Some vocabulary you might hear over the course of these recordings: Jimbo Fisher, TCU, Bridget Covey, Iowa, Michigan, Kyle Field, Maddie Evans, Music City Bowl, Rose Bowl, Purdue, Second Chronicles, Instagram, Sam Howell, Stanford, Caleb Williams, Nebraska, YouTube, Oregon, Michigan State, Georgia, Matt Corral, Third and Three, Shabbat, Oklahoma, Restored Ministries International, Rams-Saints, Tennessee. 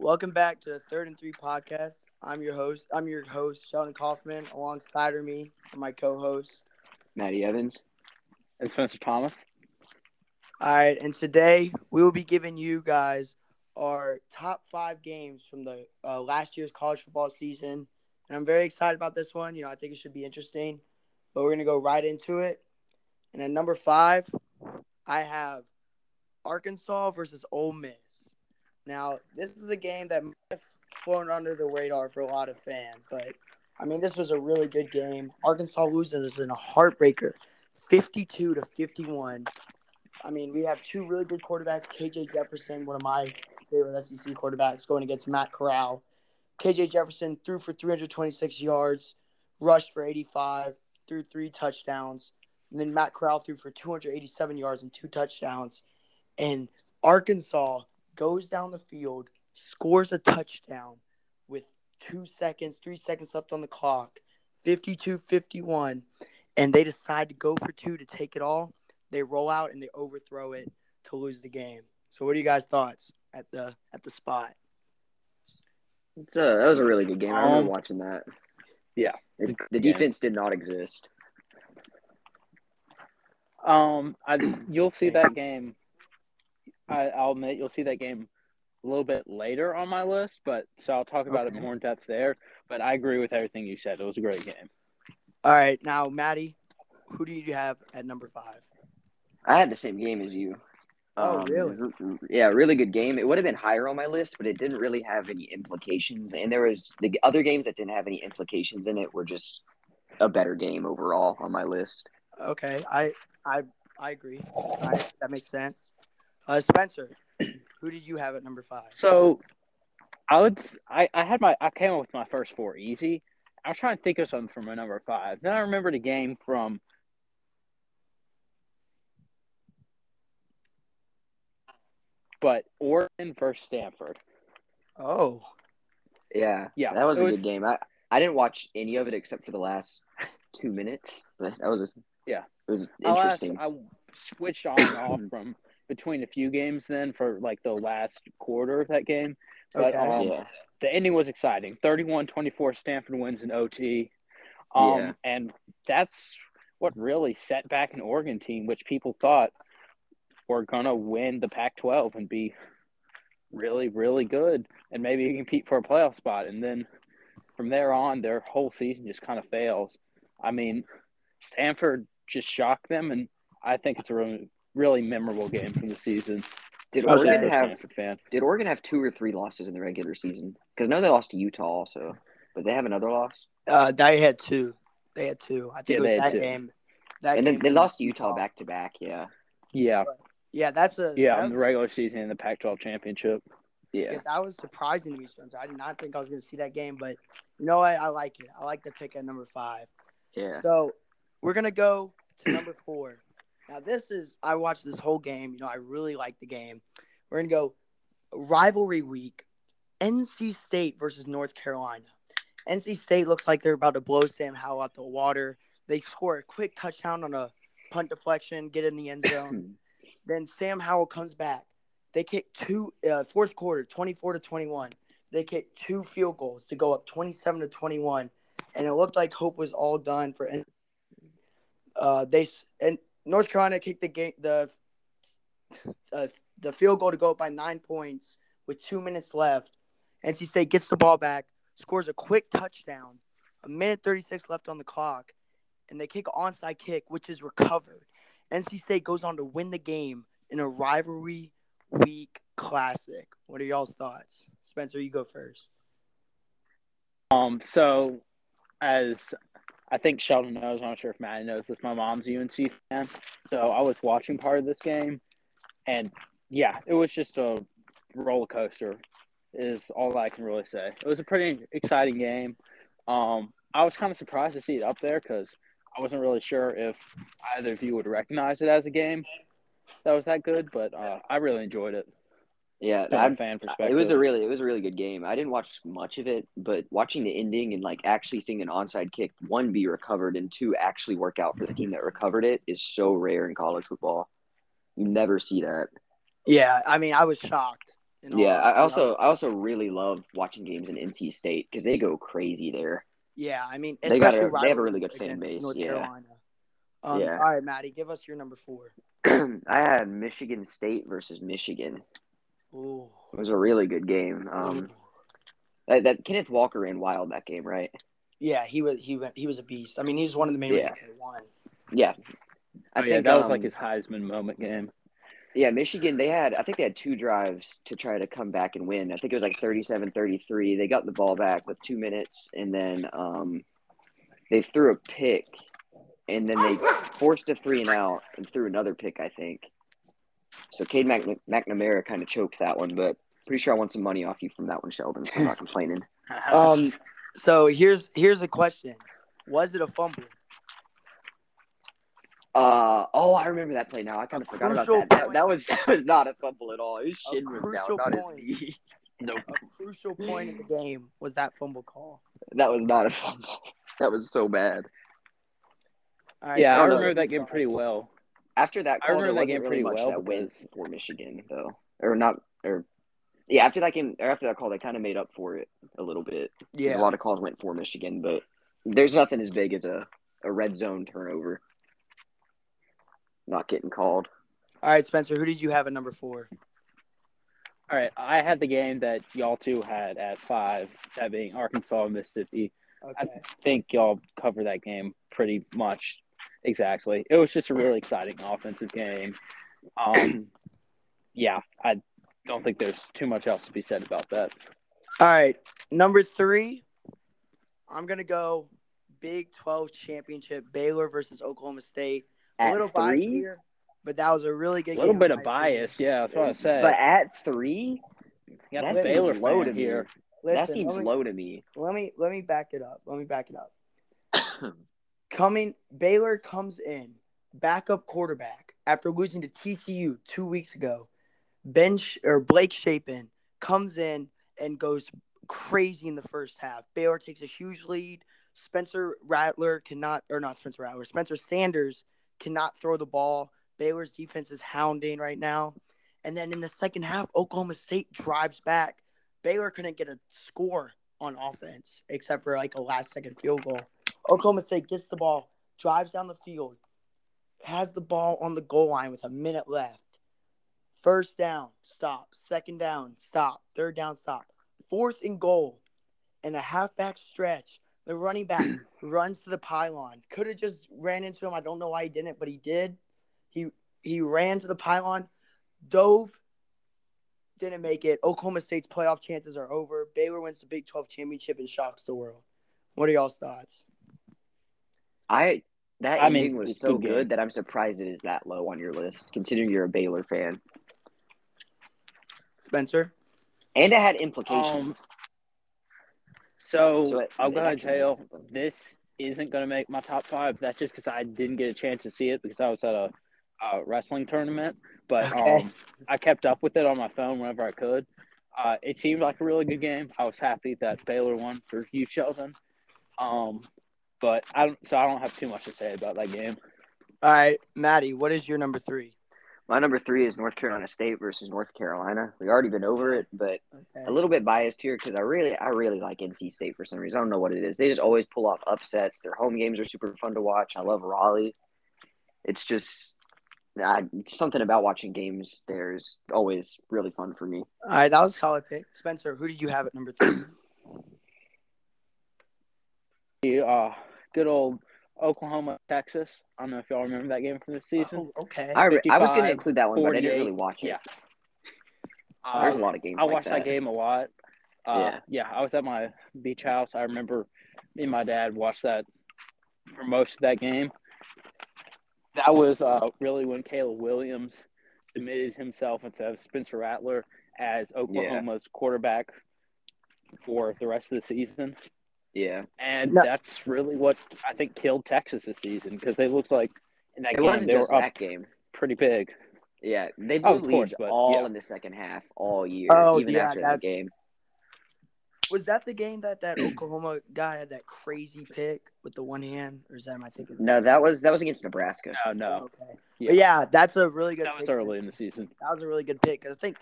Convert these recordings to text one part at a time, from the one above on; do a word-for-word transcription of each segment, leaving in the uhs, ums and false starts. Welcome back to the Third and Three podcast. I'm your host. I'm your host, Sheldon Kaufman. Alongside of me are my co-hosts, Maddie Evans and Spencer Thomas. All right, and today we will be giving you guys our top five games from the uh, last year's college football season, and I'm very excited about this one. You know, I think it should be interesting, but we're gonna go right into it. And at number five, I have Arkansas versus Ole Miss. Now, this is a game that might have flown under the radar for a lot of fans, but, I mean, this was a really good game. Arkansas losing is in a heartbreaker, fifty-two to fifty-one. I mean, we have two really good quarterbacks, K J. Jefferson, one of my favorite S E C quarterbacks, going against Matt Corral. K J. Jefferson threw for three hundred twenty-six yards, rushed for eighty-five, threw three touchdowns, and then Matt Corral threw for two hundred eighty-seven yards and two touchdowns. And Arkansas goes down the field, scores a touchdown with two seconds, three seconds left on the clock, fifty-two fifty-one, and they decide to go for two to take it all. They roll out and they overthrow it to lose the game. So what are you guys' thoughts at the at the spot? It's a, that was a really good game. I remember um, watching that. Yeah. It, the defense did not exist. Um, I, you'll see that game. I, I'll admit you'll see that game a little bit later on my list, but so I'll talk about okay. it more in depth there. But I agree with everything you said. It was a great game. All right, now Maddie, who do you have at number five? I had the same game as you. Oh, um, really? Yeah, really good game. It would have been higher on my list, but it didn't really have any implications. And there was the other games that didn't have any implications in it were just a better game overall on my list. Okay, I I I agree. I, that makes sense. Uh, Spencer, who did you have at number five? So, I would I, I had my I came up with my first four easy. I was trying to think of something for my number five. Then I remembered a game from. But Oregon versus Stanford. Oh, yeah, yeah, that was a was, good game. I, I didn't watch any of it except for the last two minutes. That was just, yeah, it was interesting. I, last, I switched on and off from between a few games then for like the last quarter of that game, but okay. um, yeah. the ending was exciting. thirty-one twenty-four Stanford wins in O T, um, yeah. and that's what really set back an Oregon team, which people thought were gonna win the Pac twelve and be really, really good and maybe compete for a playoff spot. And then from there on, their whole season just kind of fails. I mean, Stanford just shocked them, and I think it's a really Really memorable game from the season. Did Oregon have? Fan. Did Oregon have two or three losses in the regular season? Because no, they lost to Utah also, but they have another loss. Uh, they had two. They had two. I think yeah, it was that two. game. That and game then they lost to Utah back to back. Yeah. Yeah. But, yeah, that's a yeah. That was, in the regular season in the Pac twelve championship. Yeah. yeah. That was surprising to me, Spencer. I did not think I was going to see that game, but you know what? I, I like it. I like the pick at number five. Yeah. So we're gonna go to number four. Now, this is – I watched this whole game. You know, I really like the game. We're going to go rivalry week, N C State versus North Carolina. N C State looks like they're about to blow Sam Howell out the water. They score a quick touchdown on a punt deflection, get in the end zone. Then Sam Howell comes back. They kick two uh, – fourth quarter, twenty-four to twenty-one. They kick two field goals to go up twenty-seven to twenty-one, and it looked like hope was all done for N- – uh, they – and. North Carolina kicked the game, the uh, the field goal to go up by nine points with two minutes left. N C State gets the ball back, scores a quick touchdown, a minute thirty-six left on the clock, and they kick an onside kick, which is recovered. N C State goes on to win the game in a rivalry week classic. What are y'all's thoughts? Spencer, you go first. Um. So, as – I think Sheldon knows. I'm not sure if Matt knows this. My mom's a U N C fan, so I was watching part of this game, and yeah, it was just a roller coaster, is all I can really say. It was a pretty exciting game. Um, I was kind of surprised to see it up there because I wasn't really sure if either of you would recognize it as a game that was that good, but uh, I really enjoyed it. Yeah, I'm fan perspective. It was a really, it was a really good game. I didn't watch much of it, but watching the ending and like actually seeing an onside kick, one be recovered and two actually work out for the team that recovered it, is so rare in college football. You never see that. Yeah, I mean, I was shocked. Yeah, I also I also really love watching games in N C State because they go crazy there. Yeah, I mean, they got a, they have a really good fan base. North Carolina. Yeah. Um, yeah. All right, Maddie, give us your number four. I had Michigan State versus Michigan. Ooh. It was a really good game. Um, that, that Kenneth Walker ran wild that game, right? Yeah, he was he went, he was a beast. I mean, he's one of the main reasons they won. Yeah, I oh, think yeah, that was um, like his Heisman moment game. Yeah, Michigan, they had – I think they had two drives to try to come back and win. I think it was like thirty-seven thirty-three. They got the ball back with two minutes, and then um, they threw a pick, and then they forced a three and out and threw another pick, I think. So Cade Mc- McNamara kind of choked that one, but pretty sure I won some money off you from that one, Sheldon, so I'm not complaining. Um, so here's here's a question. Was it a fumble? Uh oh! I remember that play now. I kind of forgot about that. That, that was that was not a fumble at all. His shin was down, not his knee. No. A crucial point in the game was that fumble call. That was not a fumble. That was so bad. All right, yeah, so I, I remember that game pretty well. After that, call, I remember that game really pretty much well. That win for Michigan, though, or not, or yeah, after that game, or after that call, they kind of made up for it a little bit. Yeah, a lot of calls went for Michigan, but there's nothing as big as a, a red zone turnover. Not getting called. All right, Spencer, who did you have at number four? All right, I had the game that y'all two had at five, that being Arkansas and Mississippi. Okay. I think y'all covered that game pretty much exactly. It was just a really exciting offensive game. Um, yeah, I don't think there's too much else to be said about that. All right, number three, I'm going to go Big twelve championship, Baylor versus Oklahoma State. At a little three? Bias here, but that was a really good game. A little game bit of bias, opinion. Yeah, that's what I said. But at three? Got that Baylor seems low to me. Here. Listen, that seems me, low to me. Let me let me back it up. Let me back it up. Coming Baylor comes in, backup quarterback, after losing to T C U two weeks ago. Bench or Blake Shapen comes in and goes crazy in the first half. Baylor takes a huge lead. Spencer Rattler cannot – or not Spencer Rattler. Spencer Sanders cannot throw the ball. Baylor's defense is hounding right now. And then in the second half, Oklahoma State drives back. Baylor couldn't get a score on offense except for like a last-second field goal. Oklahoma State gets the ball, drives down the field, has the ball on the goal line with a minute left. First down, stop. Second down, stop. Third down, stop. Fourth and goal, and a halfback stretch. The running back runs to the pylon. Could have just ran into him. I don't know why he didn't, but he did. He he ran to the pylon, dove, didn't make it. Oklahoma State's playoff chances are over. Baylor wins the Big twelve championship and shocks the world. What are y'all's thoughts? I that I mean, was so good, good that I'm surprised it is that low on your list, considering you're a Baylor fan. Spencer? And it had implications. Um, So, so it, I'm going to tell this isn't going to make my top five. That's just because I didn't get a chance to see it because I was at a, a wrestling tournament. But okay. um, I kept up with it on my phone whenever I could. Uh, it seemed like a really good game. I was happy that Baylor won for you, Sheldon. Um, but I don't, so I don't have too much to say about that game. All right, Maddie, what is your number three? My number three is North Carolina State versus North Carolina. We've already been over it, but okay. a little bit biased here because I really, I really like N C State for some reason. I don't know what it is. They just always pull off upsets. Their home games are super fun to watch. I love Raleigh. It's just I, something about watching games there is always really fun for me. All right, that was a solid pick. Spencer, who did you have at number three? uh, good old Oklahoma, Texas. I don't know if y'all remember that game from this season. Oh, okay. I, re- I was going to include that one, but I didn't really watch it. Yeah. Uh, There's a lot of games I like watched that. that game a lot. Uh, yeah. yeah, I was at my beach house. I remember me and my dad watched that for most of that game. That was uh, really when Caleb Williams submitted himself instead of Spencer Rattler as Oklahoma's yeah. quarterback for the rest of the season. Yeah, and no. that's really what I think killed Texas this season because they looked like in that it game wasn't they just were up that game pretty big. Yeah, they blew oh, leads course, all yeah. in the second half all year, oh, even yeah, after that game. Was that the game that that Oklahoma guy had that crazy pick with the one hand, or is that am I thinking? No, that was that was against Nebraska. No, no. Oh, okay, yeah. But yeah, that's a really good. That was pick. Early in the season. That was a really good pick because I think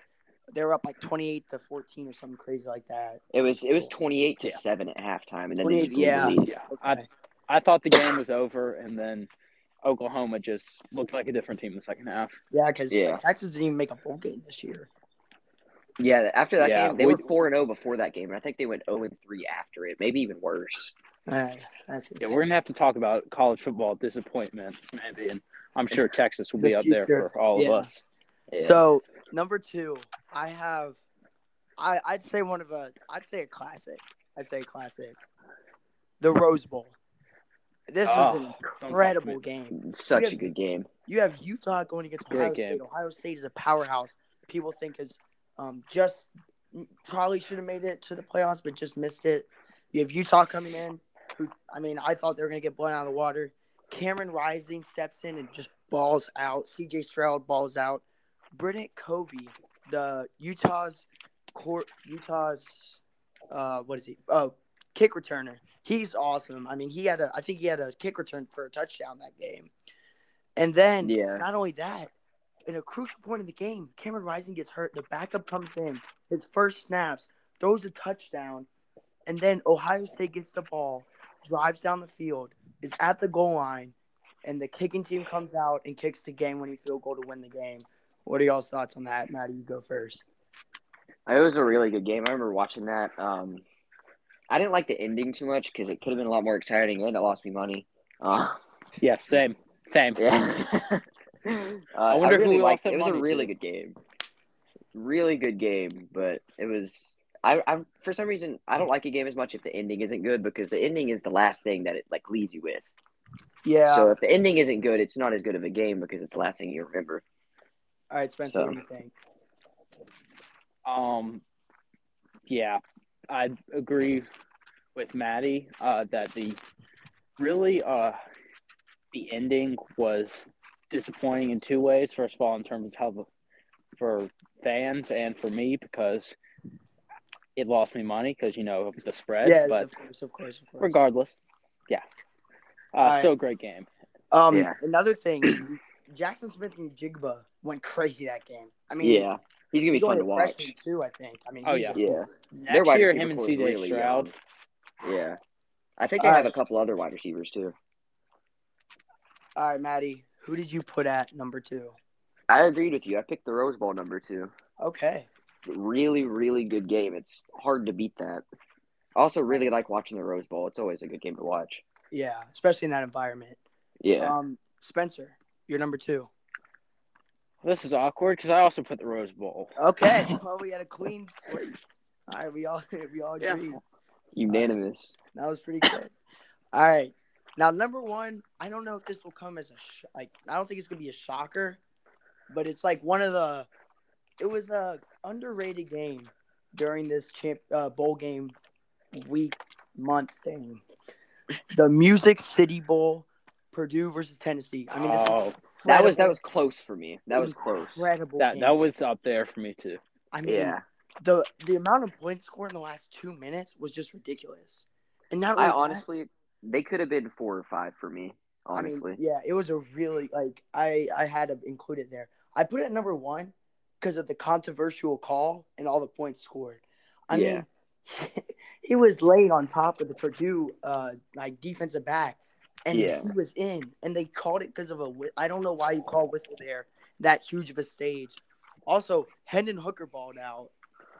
they were up like twenty-eight to fourteen or something crazy like that. It was it was twenty-eight to yeah. seven at halftime, and then they just yeah, the yeah. Okay. I I thought the game was over, and then Oklahoma just looked like a different team in the second half. Yeah, because yeah. like, Texas didn't even make a bowl game this year. Yeah, after that yeah, game, they we, were four and zero before that game, and I think they went zero and three after it, maybe even worse. Right, that's yeah, we're gonna have to talk about college football disappointment, maybe, and I'm sure Texas will be the up future. there for all yeah. of us. Yeah. So number two, I have, I I'd say one of a, I'd say a classic. I'd say a classic, the Rose Bowl. This oh, was an incredible game. Such have, a good game. You have Utah going against Ohio Great State. Game. Ohio State is a powerhouse. People think is. Um, just probably should have made it to the playoffs, but just missed it. You have Utah coming in, who I mean, I thought they were going to get blown out of the water. Cameron Rising steps in and just balls out. C J Stroud balls out. Bridget Covey, the Utah's court, Utah's uh, what is he? Oh, kick returner. He's awesome. I mean, he had a, I think he had a kick return for a touchdown that game. And then yeah. not only that. In a crucial point in the game, Cameron Rising gets hurt. The backup comes in. His first snaps, throws a touchdown, and then Ohio State gets the ball, drives down the field, is at the goal line, and the kicking team comes out and kicks the game-winning field goal to win the game. What are y'all's thoughts on that? Matt, you go first. It was a really good game. I remember watching that. Um, I didn't like the ending too much because it could have been a lot more exciting, and it lost me money. Uh, yeah, same. Same. Yeah. Uh, I wonder I really who liked it. It was a really good game. Really good game, but it was I, I for some reason I don't like a game as much if the ending isn't good because the ending is the last thing that it like leaves you with. Yeah. So if the ending isn't good, it's not as good of a game because it's the last thing you remember. All right, Spencer, so, what do you think? Um yeah, I agree with Maddie uh, that the really uh, the ending was disappointing in two ways. First of all, in terms of how the, for fans and for me, because it lost me money because, you know, of the spread. Yeah, but of course, of course, of course. Regardless, yeah. Uh, right. Still a great game. Um, yeah. Another thing, Jackson Smith and Jigba went crazy that game. I mean, yeah, he's going to be fun to watch. Too, I think. I mean, oh, yeah. yeah. Next year, him and C J really Stroud. Young. Yeah. I think they all have right. a couple other wide receivers, too. All right, Maddie. Who did you put at number two? I agreed with you. I picked the Rose Bowl number two. Okay. Really, really good game. It's hard to beat that. Also really like watching the Rose Bowl. It's always a good game to watch. Yeah, especially in that environment. Yeah. Um, Spencer, you're number two. This is awkward because I also put the Rose Bowl. Okay. Well, we had a clean slate. All right, we all, we all agreed. Yeah. Unanimous. Um, that was pretty good. All right. Now, number one, I don't know if this will come as a sh- – like, I don't think it's going to be a shocker, but it's like one of the – it was a underrated game during this champ, uh, bowl game week, month thing. The Music City Bowl, Purdue versus Tennessee. I mean, oh, that was that was close for me. That was close. Incredible that, that was up there for me too. I mean, yeah. the, the amount of points scored in the last two minutes was just ridiculous. And not only I honestly – they could have been four or five for me, honestly. I mean, yeah, it was a really, like, I, I had to include it there. I put it at number one because of the controversial call and all the points scored. I yeah. mean, he was laid on top of the Purdue, uh, like, defensive back, and yeah. he was in. And they called it because of a – I don't know why you call whistle there that huge of a stage. Also, Hendon Hooker balled out.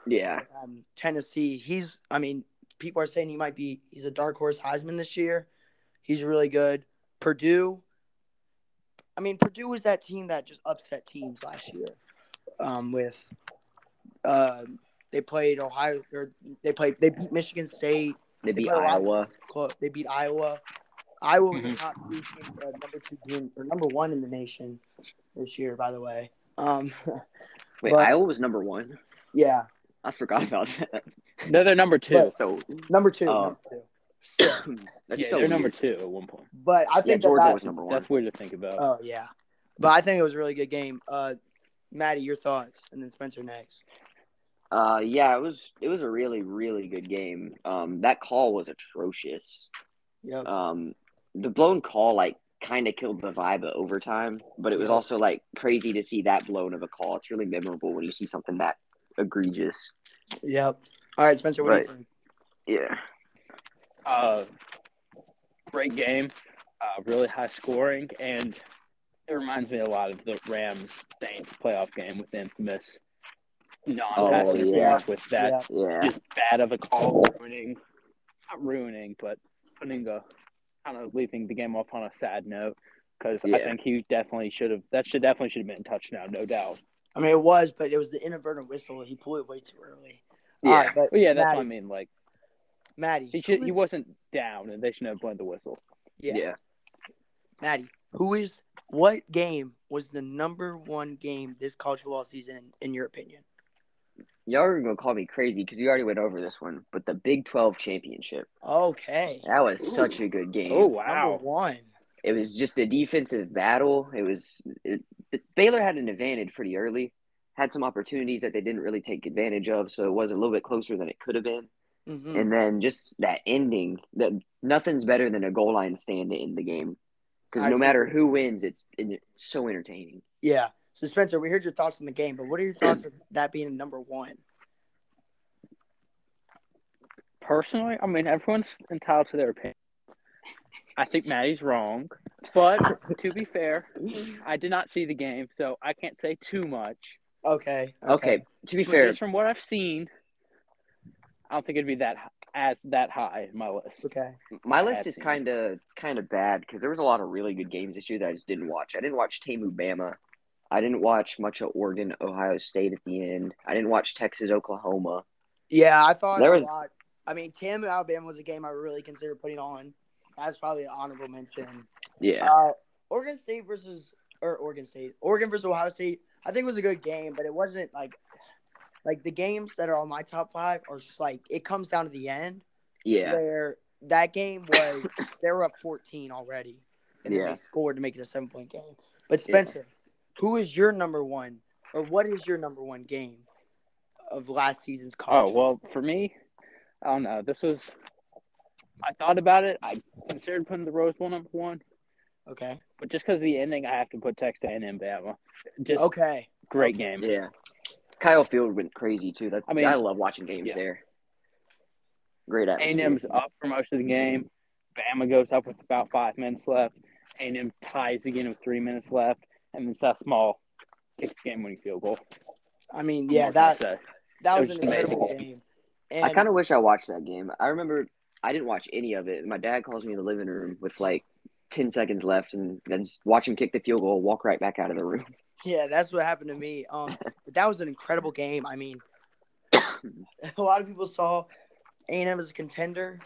Yeah. Um, Tennessee, he's – I mean – people are saying he might be – he's a dark horse Heisman this year. He's really good. Purdue – I mean, Purdue was that team that just upset teams last year um, with uh, – they played Ohio – or they played – they beat Michigan State. They, they beat Iowa. Of, they beat Iowa. Iowa was mm-hmm. the top three team, uh, number two team – or number one in the nation this year, by the way. Um, Wait, but, Iowa was number one? Yeah. I forgot about that. No, they're number two. But, so number two. Um, number two. That's yeah, so they're weird. Number two at one point. But I think yeah, Georgia that, was number one. That's weird to think about. Oh yeah, but I think it was a really good game. Uh, Maddie, your thoughts, and then Spencer next. Uh, yeah, it was it was a really really good game. Um, that call was atrocious. Yep. Um, the blown call like kind of killed the vibe of overtime, but it was also like crazy to see that blown of a call. It's really memorable when you see something that egregious. Yep. All right, Spencer, what but, do you think? Yeah. Uh, great game. Uh, really high scoring, and it reminds me a lot of the Rams-Saints playoff game with the infamous non-pass interference oh, yeah. with that yeah. just bad of a call ruining, not ruining, but putting the kind of leaving the game off on a sad note, because yeah. I think he definitely should have. That should definitely should have been a touchdown, no doubt. I mean, it was, but it was the inadvertent whistle. He pulled it way too early. Yeah, right, but well, yeah, that's Maddie, what I mean. Like, Maddie, he should. Was... He wasn't down, and they should have blown the whistle. Yeah. yeah. Maddie, who is what game was the number one game this college football season, in, in your opinion? Y'all are gonna call me crazy because we already went over this one, but the Big twelve championship. Okay. That was Ooh. such a good game. Oh wow! Number one. It was just a defensive battle. It was it, Baylor had an advantage pretty early, had some opportunities that they didn't really take advantage of, so it was a little bit closer than it could have been. Mm-hmm. And then just that ending, that nothing's better than a goal line stand to end the game. Because no matter who wins, it's, it's so entertaining. Yeah. So, Spencer, we heard your thoughts on the game, but what are your thoughts on that being number one? Personally, I mean, everyone's entitled to their opinion. I think Maddie's wrong. But, to be fair, I did not see the game, so I can't say too much. Okay. Okay. okay. To be fair. Just from what I've seen, I don't think it'd be that high. As that high, my list. Okay, my list is kind of kind of bad because there was a lot of really good games this year that I just didn't watch. I didn't watch Tamu Bama. I didn't watch much of Oregon, Ohio State at the end. I didn't watch Texas, Oklahoma. Yeah, I thought there was a lot. I mean, Tamu Alabama was a game I really considered putting on. That's probably an honorable mention. Yeah. Uh, Oregon State versus or Oregon State, Oregon versus Ohio State. I think it was a good game, but it wasn't like. Like, the games that are on my top five are just, like, it comes down to the end. Yeah. Where that game was, they were up fourteen already. And yeah. then they scored to make it a seven-point game. But, Spencer, yeah. who is your number one, or what is your number one game of last season's college? Oh, well, for me, I don't know. This was – I thought about it. I considered putting the Rose Bowl number one. Okay. But just because of the ending, I have to put Texas A and M Bama. Just okay. Great okay. game. Yeah. Kyle Field went crazy, too. That, I mean, I love watching games yeah. there. Great atmosphere. A and M's up for most of the game. Bama goes up with about five minutes left. A and M ties again with three minutes left. And then Seth Small kicks the game-winning field goal. I mean, yeah, that, that that was, was an incredible game. And I kind of wish I watched that game. I remember I didn't watch any of it. My dad calls me in the living room with, like, ten seconds left, and then just watch him kick the field goal, walk right back out of the room. Yeah, that's what happened to me. Um, but that was an incredible game. I mean, a lot of people saw A and M as a contender,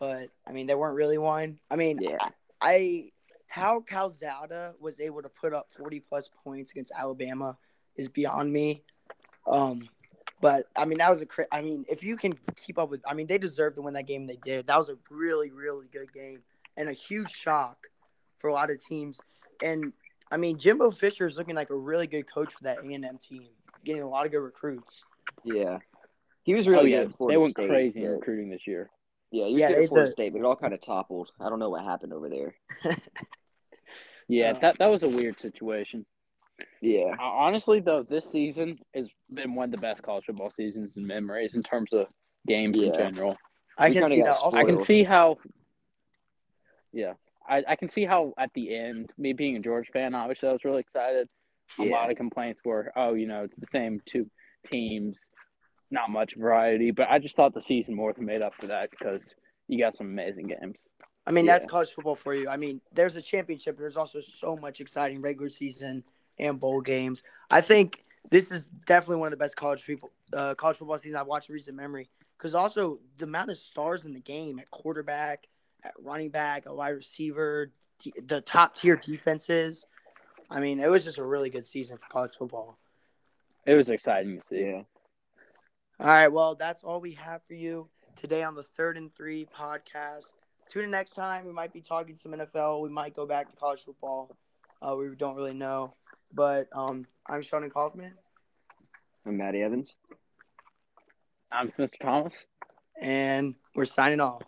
but, I mean, they weren't really one. I mean, yeah. I, I how Calzada was able to put up forty-plus points against Alabama is beyond me. Um, but, I mean, that was a – I mean, if you can keep up with – I mean, they deserved to win that game, and they did. That was a really, really good game and a huge shock for a lot of teams. And – I mean, Jimbo Fisher is looking like a really good coach for that A and M team, getting a lot of good recruits. Yeah. He was really oh, yeah. good at Florida They went State, crazy in recruiting this year. Yeah, he was yeah, good at Florida the... State, but it all kind of toppled. I don't know what happened over there. yeah, uh, that that was a weird situation. Yeah. Uh, honestly, though, this season has been one of the best college football seasons in memories in terms of games yeah. in general. I we can see that also. I can see how – yeah. I, I can see how at the end, me being a Georgia fan, obviously I was really excited. A yeah. lot of complaints were, oh, you know, it's the same two teams, not much variety. But I just thought the season more than made up for that because you got some amazing games. I mean, yeah. that's college football for you. I mean, there's a championship. There's also so much exciting regular season and bowl games. I think this is definitely one of the best college football, uh, college football seasons I've watched in recent memory because also the amount of stars in the game at quarterback, at running back, a wide receiver, the top-tier defenses. I mean, it was just a really good season for college football. It was exciting to see. Yeah. All right, well, that's all we have for you today on the Third and Three podcast. Tune in next time. We might be talking some N F L. We might go back to college football. Uh, we don't really know. But um, I'm Sheldon Kaufman. I'm Maddie Evans. I'm Mister Thomas. And we're signing off.